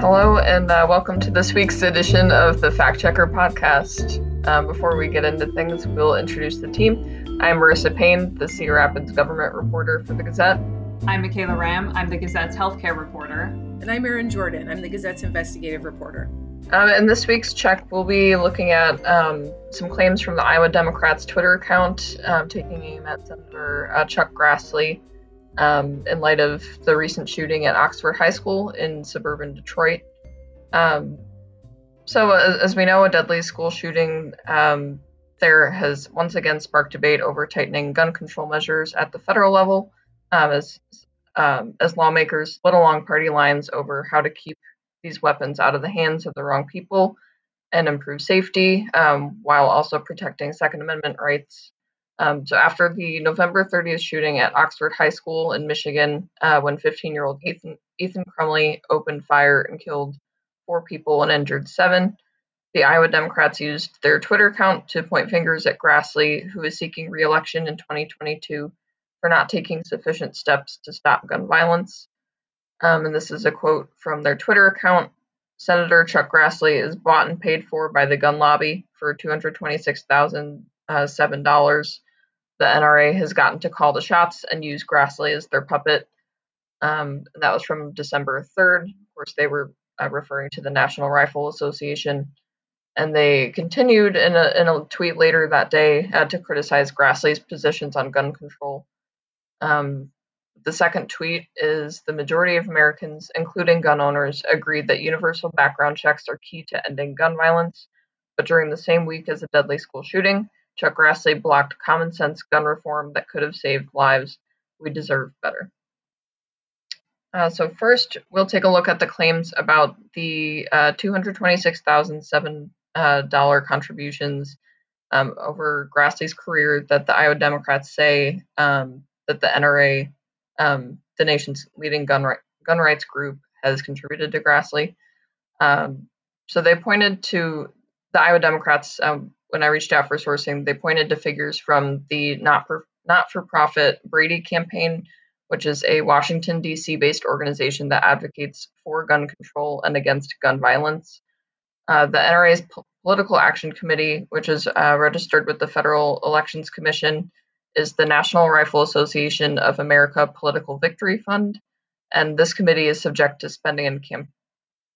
Hello, and welcome to this week's edition of the Fact Checker podcast. Before we get into things, we'll introduce the team. I'm Marissa Payne, the Cedar Rapids government reporter for the Gazette. I'm Michaela Ram. I'm the Gazette's healthcare reporter. And I'm Erin Jordan. I'm the Gazette's investigative reporter. In this week's check, we'll be looking at some claims from the Iowa Democrats' Twitter account, taking aim at Senator Chuck Grassley. In light of the recent shooting at Oxford High School in suburban Detroit. So as we know, a deadly school shooting there has once again sparked debate over tightening gun control measures at the federal level as lawmakers split along party lines over how to keep these weapons out of the hands of the wrong people and improve safety while also protecting Second Amendment rights. So after the November 30th shooting at Oxford High School in Michigan, when 15-year-old Ethan Crumbley opened fire and killed 4 people and injured 7, the Iowa Democrats used their Twitter account to point fingers at Grassley, who is seeking re-election in 2022 for not taking sufficient steps to stop gun violence. And this is a quote from their Twitter account. Senator Chuck Grassley is bought and paid for by the gun lobby for $226,007. The NRA has gotten to call the shots and use Grassley as their puppet. That was from December 3rd. Of course, they were referring to the National Rifle Association. And they continued in a tweet later that day to criticize Grassley's positions on gun control. The second tweet is, the majority of Americans, including gun owners, agreed that universal background checks are key to ending gun violence. But during the same week as a deadly school shooting, Chuck Grassley blocked common sense gun reform that could have saved lives. We deserve better. So first, we'll take a look at the claims about the $226,007 contributions over Grassley's career that the Iowa Democrats say that the NRA, the nation's leading gun rights group, has contributed to Grassley. So they pointed to the Iowa Democrats. When I reached out for sourcing, they pointed to figures from the not-for-profit Brady campaign, which is a Washington, D.C. based organization that advocates for gun control and against gun violence. The NRA's Political Action Committee, which is registered with the Federal Elections Commission, is the National Rifle Association of America Political Victory Fund. And this committee is subject to spending and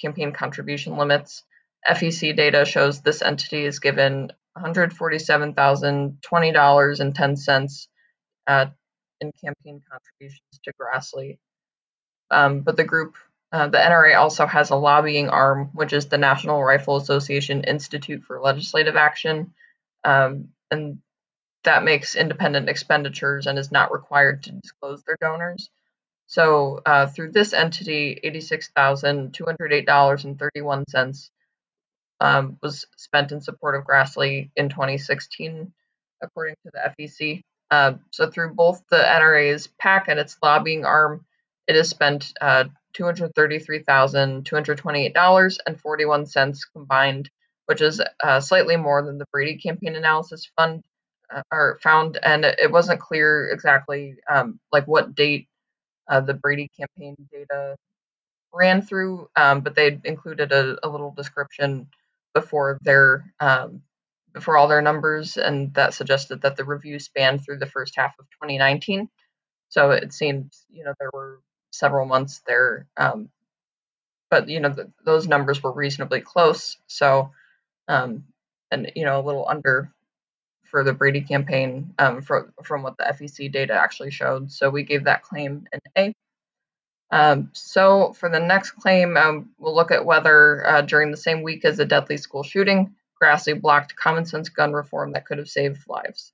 campaign contribution limits. FEC data shows this entity is given $147,020.10 in campaign contributions to Grassley. But the group, the NRA, also has a lobbying arm, which is the National Rifle Association Institute for Legislative Action, and that makes independent expenditures and is not required to disclose their donors. So through this entity, $86,208.31 was spent in support of Grassley in 2016, according to the FEC. So through both the NRA's PAC and its lobbying arm, it has spent $233,228.41 combined, which is slightly more than the Brady Campaign Analysis Fund found. And it wasn't clear exactly what date the Brady campaign data ran through, but they included a little description before all their numbers, and that suggested that the review spanned through the first half of 2019. So it seemed, there were several months there, but those numbers were reasonably close. So, a little under for the Brady campaign from what the FEC data actually showed. So we gave that claim an A. So for the next claim, we'll look at whether during the same week as a deadly school shooting, Grassley blocked common sense gun reform that could have saved lives.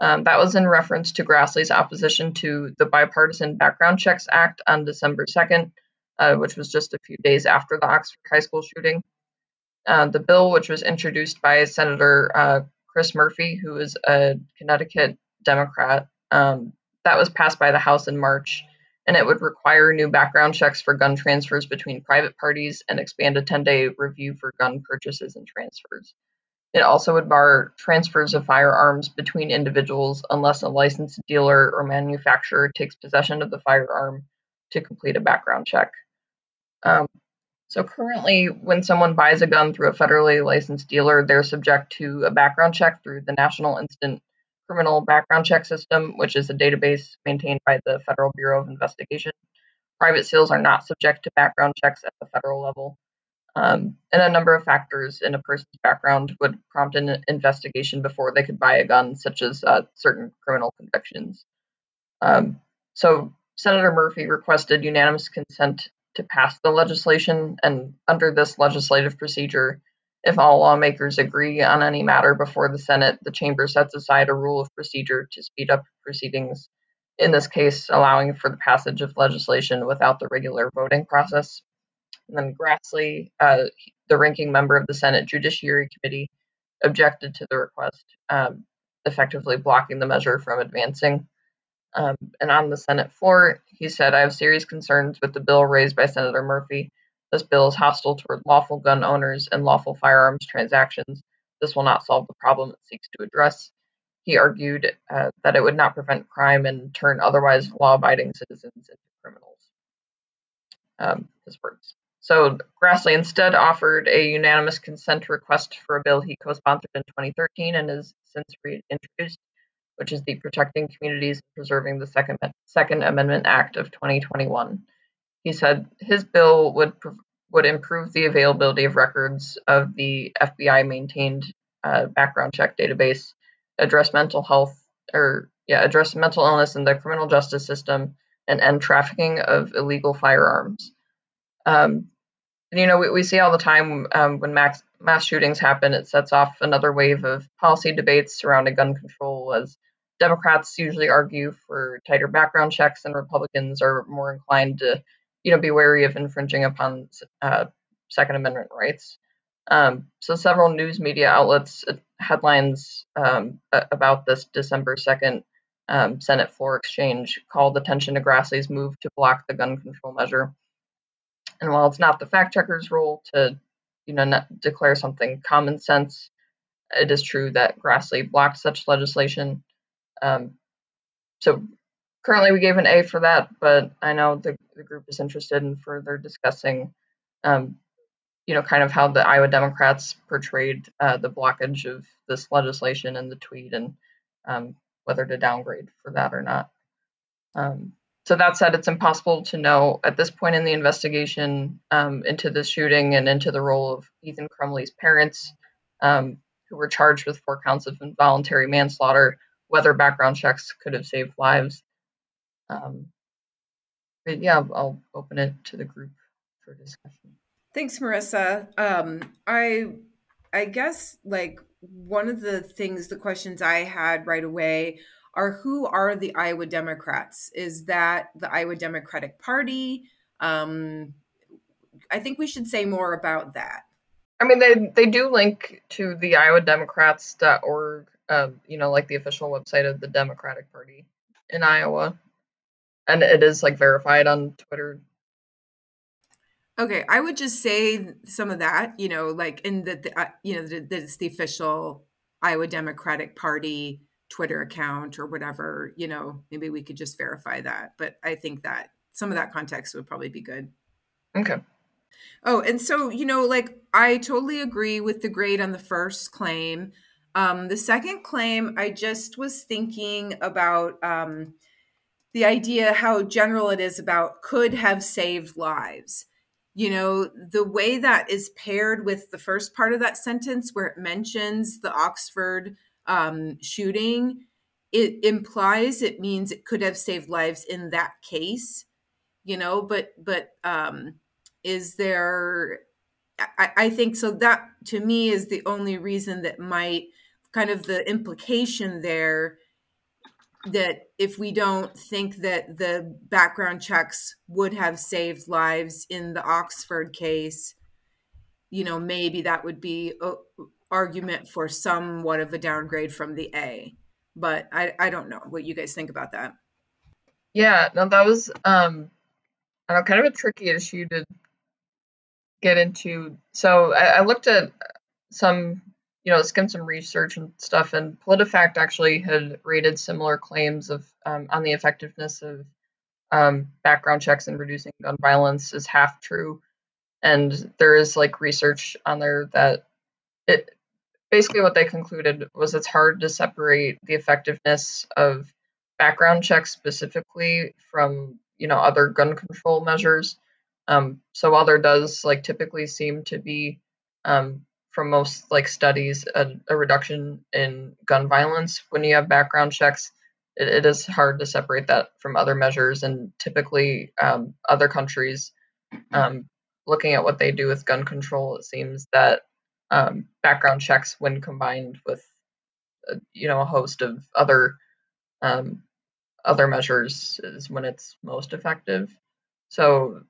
That was in reference to Grassley's opposition to the Bipartisan Background Checks Act on December 2nd, which was just a few days after the Oxford High School shooting. The bill, which was introduced by Senator Chris Murphy, who is a Connecticut Democrat, that was passed by the House in March. And it would require new background checks for gun transfers between private parties and expand a 10-day review for gun purchases and transfers. It also would bar transfers of firearms between individuals unless a licensed dealer or manufacturer takes possession of the firearm to complete a background check. So currently, when someone buys a gun through a federally licensed dealer, they're subject to a background check through the National Instant Criminal Background Check System, which is a database maintained by the Federal Bureau of Investigation. Private sales are not subject to background checks at the federal level. And a number of factors in a person's background would prompt an investigation before they could buy a gun, such as certain criminal convictions. So Senator Murphy requested unanimous consent to pass the legislation, and under this legislative procedure, if all lawmakers agree on any matter before the Senate, the chamber sets aside a rule of procedure to speed up proceedings, in this case, allowing for the passage of legislation without the regular voting process. And then Grassley, the ranking member of the Senate Judiciary Committee, objected to the request, effectively blocking the measure from advancing. And on the Senate floor, he said, "I have serious concerns with the bill raised by Senator Murphy. This bill is hostile toward lawful gun owners and lawful firearms transactions. This will not solve the problem it seeks to address." He argued that it would not prevent crime and turn otherwise law-abiding citizens into criminals. His words. So Grassley instead offered a unanimous consent request for a bill he co-sponsored in 2013 and has since reintroduced, which is the Protecting Communities and Preserving the Second Amendment Act of 2021. He said his bill would improve the availability of records of the FBI-maintained background check database, address mental illness in the criminal justice system, and end trafficking of illegal firearms. And, we see all the time when mass shootings happen, it sets off another wave of policy debates surrounding gun control, as Democrats usually argue for tighter background checks and Republicans are more inclined to, be wary of infringing upon Second Amendment rights. So several news media outlets headlines about this December 2nd Senate floor exchange called attention to Grassley's move to block the gun control measure. And while it's not the fact checker's role to, declare something common sense, it is true that Grassley blocked such legislation. So currently we gave an A for that, but I know the group is interested in further discussing, kind of how the Iowa Democrats portrayed the blockage of this legislation in the tweet and whether to downgrade for that or not. So that said, it's impossible to know at this point in the investigation into the shooting and into the role of Ethan Crumbley's parents, who were charged with 4 counts of involuntary manslaughter, whether background checks could have saved lives. But yeah, I'll open it to the group for discussion. Thanks, Marissa. I guess one of the questions I had right away are, who are the Iowa Democrats? Is that the Iowa Democratic Party? I think we should say more about that. I mean, they do link to the IowaDemocrats.org, the official website of the Democratic Party in Iowa. And it is verified on Twitter. Okay, I would just say some of that, that it's the official Iowa Democratic Party Twitter account or whatever, maybe we could just verify that. But I think that some of that context would probably be good. Okay. Oh, and so, I totally agree with the grade on the first claim. The second claim, I just was thinking about the idea how general it is about could have saved lives. The way that is paired with the first part of that sentence where it mentions the Oxford shooting, it implies it means it could have saved lives in that case, but is there, I think, so that to me is the only reason that might kind of the implication there that if we don't think that the background checks would have saved lives in the Oxford case, maybe that would be argument for somewhat of a downgrade from the A, but I don't know what you guys think about that. Yeah, no, that was kind of a tricky issue to get into. So I looked at some, skimmed some research and stuff, and PolitiFact actually had rated similar claims of on the effectiveness of background checks in reducing gun violence as half true. And there is like research on there that it basically what they concluded was it's hard to separate the effectiveness of background checks specifically from, you know, other gun control measures. So while there does like typically seem to be from most like studies a reduction in gun violence when you have background checks, it is hard to separate that from other measures. And typically other countries, looking at what they do with gun control, it seems that background checks, when combined with a host of other measures, is when it's most effective. So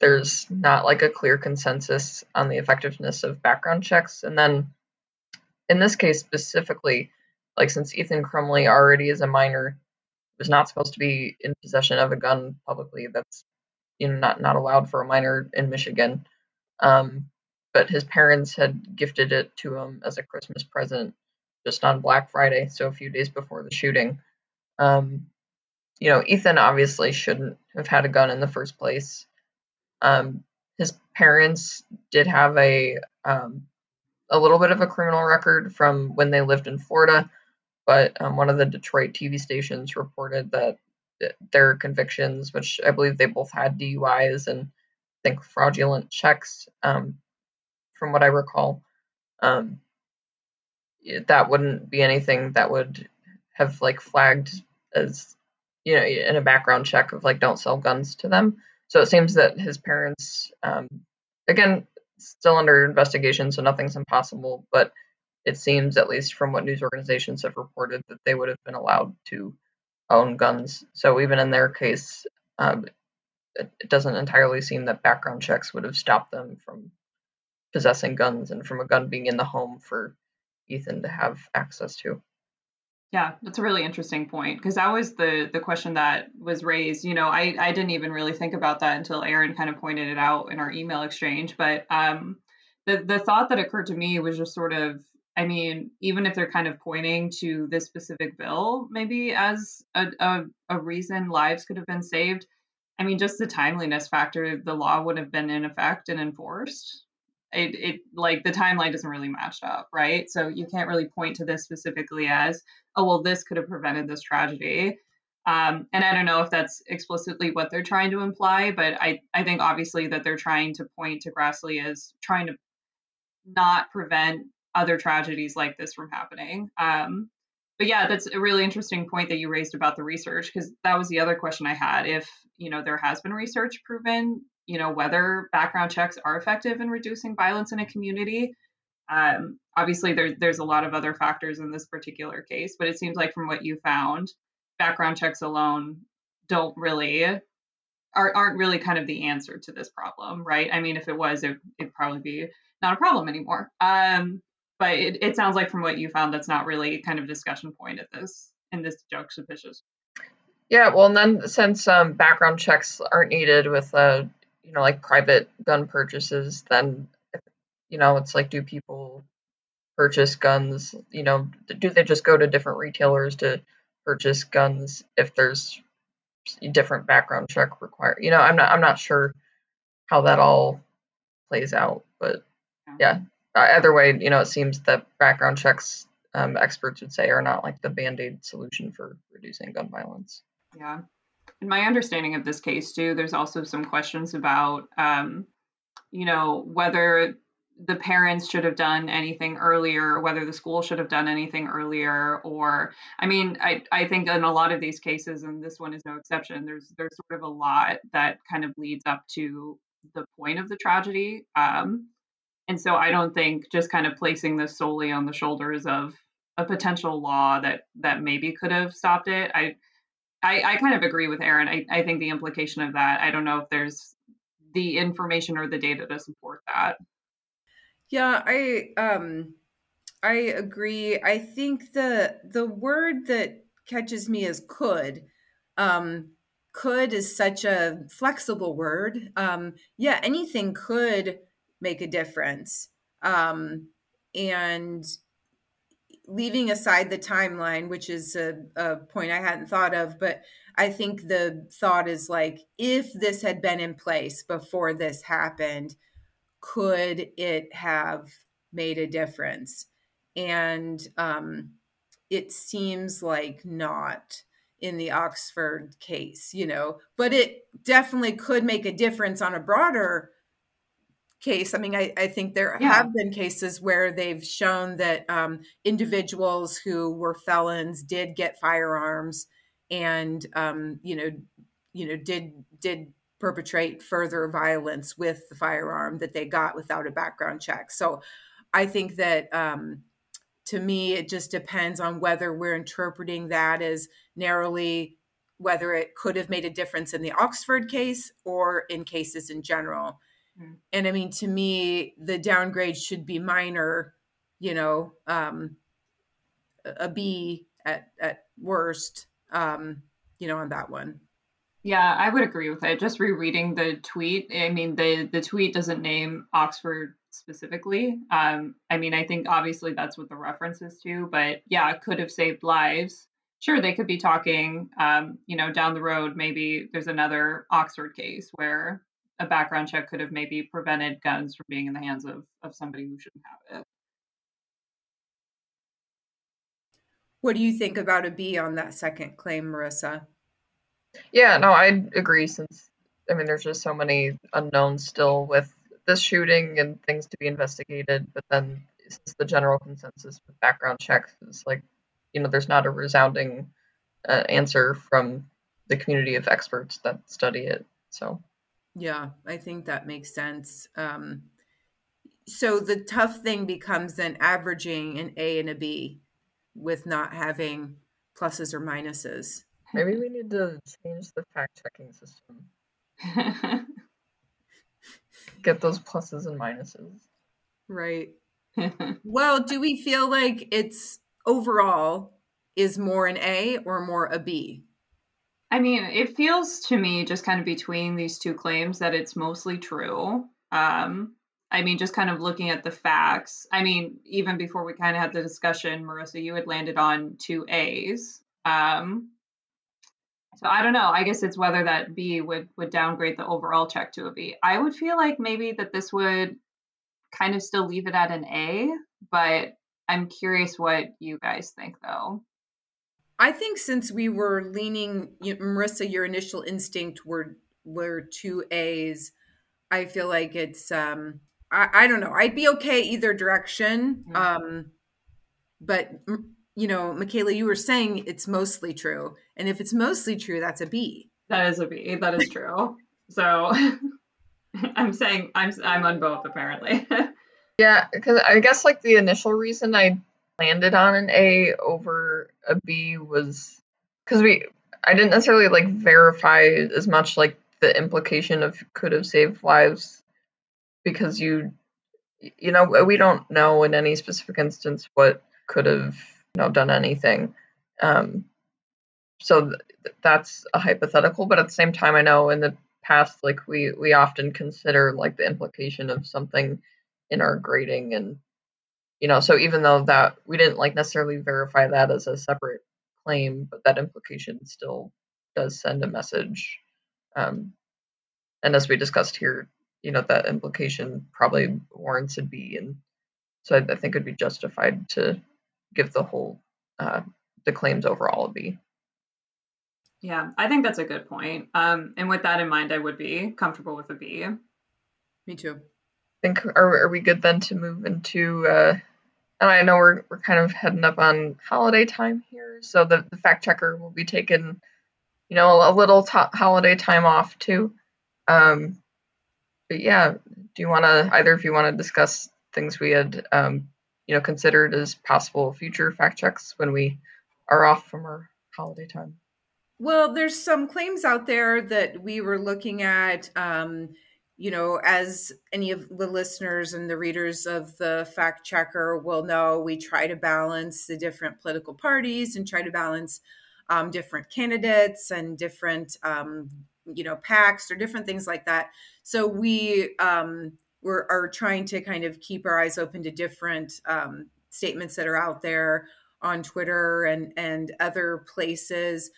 there's not like a clear consensus on the effectiveness of background checks. And then in this case specifically, like since Ethan Crumbley already is a minor, was not supposed to be in possession of a gun publicly, that's not allowed for a minor in Michigan. But his parents had gifted it to him as a Christmas present just on Black Friday, so a few days before the shooting. Ethan obviously shouldn't have had a gun in the first place. His parents did have a little bit of a criminal record from when they lived in Florida, but one of the Detroit TV stations reported that their convictions, which I believe they both had DUIs and I think fraudulent checks, from what I recall, that wouldn't be anything that would have like flagged as, in a background check of like, don't sell guns to them. So it seems that his parents, again, still under investigation, so nothing's impossible, but it seems, at least from what news organizations have reported, that they would have been allowed to own guns. So even in their case, it doesn't entirely seem that background checks would have stopped them from possessing guns and from a gun being in the home for Ethan to have access to. Yeah, that's a really interesting point, because that was the question that was raised. I didn't even really think about that until Aaron kind of pointed it out in our email exchange. But the thought that occurred to me was just sort of, even if they're kind of pointing to this specific bill, maybe as a reason lives could have been saved, just the timeliness factor, the law would have been in effect and enforced. It like the timeline doesn't really match up, right? So you can't really point to this specifically as, oh, well, this could have prevented this tragedy. And I don't know if that's explicitly what they're trying to imply, but I think obviously that they're trying to point to Grassley as trying to not prevent other tragedies like this from happening. But yeah, that's a really interesting point that you raised about the research, because that was the other question I had. If, there has been research proven, whether background checks are effective in reducing violence in a community. Obviously, there's a lot of other factors in this particular case, but it seems like from what you found, background checks alone aren't really kind of the answer to this problem, right? If it was, it'd probably be not a problem anymore. But it sounds like from what you found, that's not really kind of discussion point at this in this juxtaposition. Yeah, well, and then since background checks aren't needed with private gun purchases, then it's like, do people purchase guns? Do they just go to different retailers to purchase guns if there's different background check required? I'm not sure how that all plays out, but yeah. Either way, it seems that background checks, experts would say, are not like the Band-Aid solution for reducing gun violence. Yeah. In my understanding of this case, too, there's also some questions about, whether the parents should have done anything earlier, whether the school should have done anything earlier, or, I think in a lot of these cases, and this one is no exception, there's sort of a lot that kind of leads up to the point of the tragedy. And so I don't think just kind of placing this solely on the shoulders of a potential law that maybe could have stopped it. I kind of agree with Aaron. I think the implication of that, I don't know if there's the information or the data to support that. Yeah, I agree. I think the word that catches me is could. Could is such a flexible word. Anything could make a difference. And leaving aside the timeline, which is a point I hadn't thought of, but I think the thought is like, if this had been in place before this happened, could it have made a difference? And it seems like not in the Oxford case, you know, but it definitely could make a difference on a broader case. I mean, I think there have been cases where they've shown that individuals who were felons did get firearms and, did perpetrate further violence with the firearm that they got without a background check. So I think that to me, it just depends on whether we're interpreting that as narrowly, whether it could have made a difference in the Oxford case or in cases in general. Mm-hmm. And I mean, to me, the downgrade should be minor, you know, a B at worst, you know, on that one. Yeah, I would agree with it. Just rereading the tweet. I mean, the tweet doesn't name Oxford specifically. I mean, I think obviously that's what the reference is to, but yeah, it could have saved lives. Sure, they could be talking, you know, down the road, maybe there's another Oxford case where a background check could have maybe prevented guns from being in the hands of somebody who shouldn't have it. What do you think about a B on that second claim, Marissa? Yeah, no, I agree, since, I mean, there's just so many unknowns still with this shooting and things to be investigated, but then since the general consensus with background checks is like, you know, there's not a resounding answer from the community of experts that study it, so. Yeah, I think that makes sense. So the tough thing becomes then averaging an A and a B with not having pluses or minuses. Maybe we need to change the fact-checking system. Get those pluses and minuses. Right. Well, do we feel like it's overall is more an A or more a B? I mean, it feels to me just kind of between these two claims that it's mostly true. I mean, just kind of looking at the facts. I mean, even before we kind of had the discussion, Marissa, you had landed on two A's. So I don't know. I guess it's whether that B would downgrade the overall check to a B. I would feel like maybe that this would kind of still leave it at an A, but I'm curious what you guys think, though. I think since we were leaning, Marissa, your initial instinct were two A's. I feel like it's, I don't know. I'd be okay either direction. Mm-hmm. But you know, Michaela, you were saying it's mostly true. And if it's mostly true, that's a B. That is a B. That is true. So I'm saying I'm on both, apparently. Yeah, because I guess like the initial reason I landed on an A over a B was because I didn't necessarily like verify as much like the implication of could have saved lives, because you know, we don't know in any specific instance what could have done anything. So that's a hypothetical, but at the same time, I know in the past, like we often consider like the implication of something in our grading, and, you know, so even though that we didn't like necessarily verify that as a separate claim, but that implication still does send a message. And as we discussed here, you know, that implication probably warrants a B, and so I think it'd be justified to give the whole, the claims overall a B. Yeah, I think that's a good point. And with that in mind, I would be comfortable with a B. Me too. I think, are we good then to move into, and I know we're kind of heading up on holiday time here, so the fact checker will be taking, you know, a little holiday time off too. But yeah, do you want to, either if you want to discuss things we had, you know, considered as possible future fact checks when we are off from our holiday time? Well, there's some claims out there that we were looking at, you know, as any of the listeners and the readers of the fact checker will know, we try to balance the different political parties and try to balance different candidates and different, you know, PACs or different things like that. So we, are trying to kind of keep our eyes open to different statements that are out there on Twitter and other places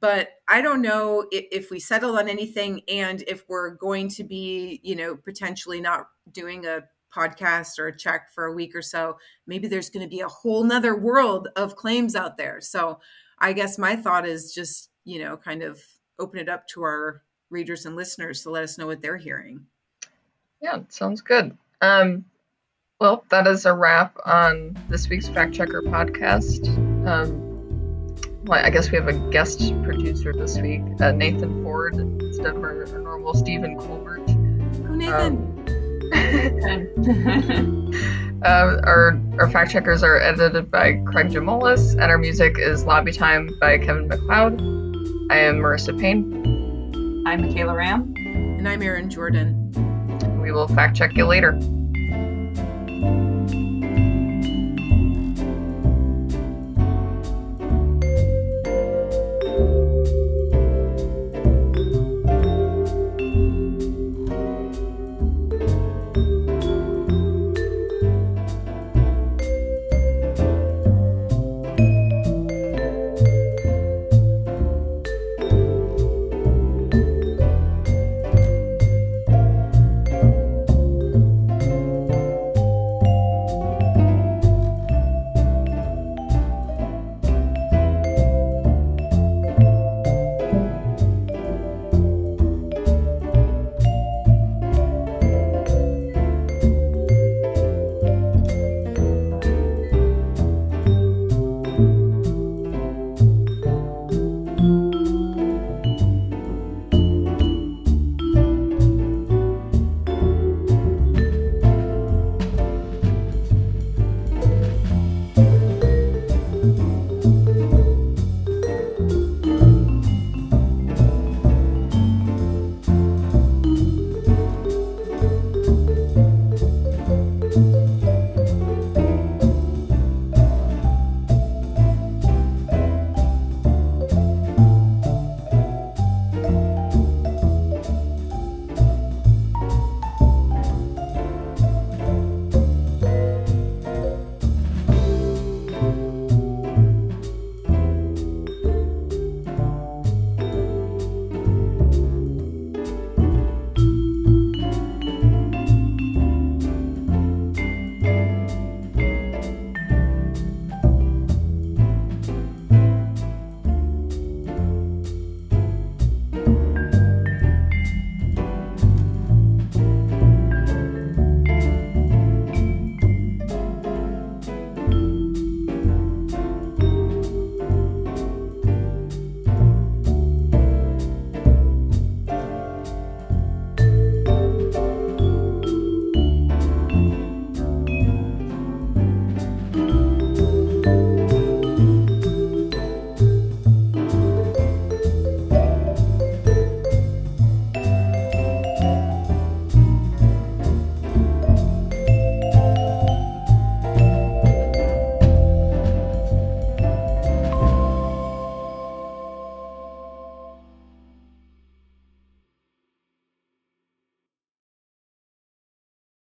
But I don't know if we settle on anything and if we're going to be, you know, potentially not doing a podcast or a check for a week or so. Maybe there's going to be a whole nother world of claims out there. So I guess my thought is just, you know, kind of open it up to our readers and listeners to let us know what they're hearing. Yeah, sounds good. Well, that is a wrap on this week's Fact Checker podcast. Well, I guess we have a guest producer this week, Nathan Ford, instead of our normal Stephen Colbert. Oh, Nathan! Our fact checkers are edited by Craig Jamolis, and our music is Lobby Time by Kevin MacLeod. I am Marissa Payne. I'm Michaela Ram. And I'm Erin Jordan. We will fact check you later.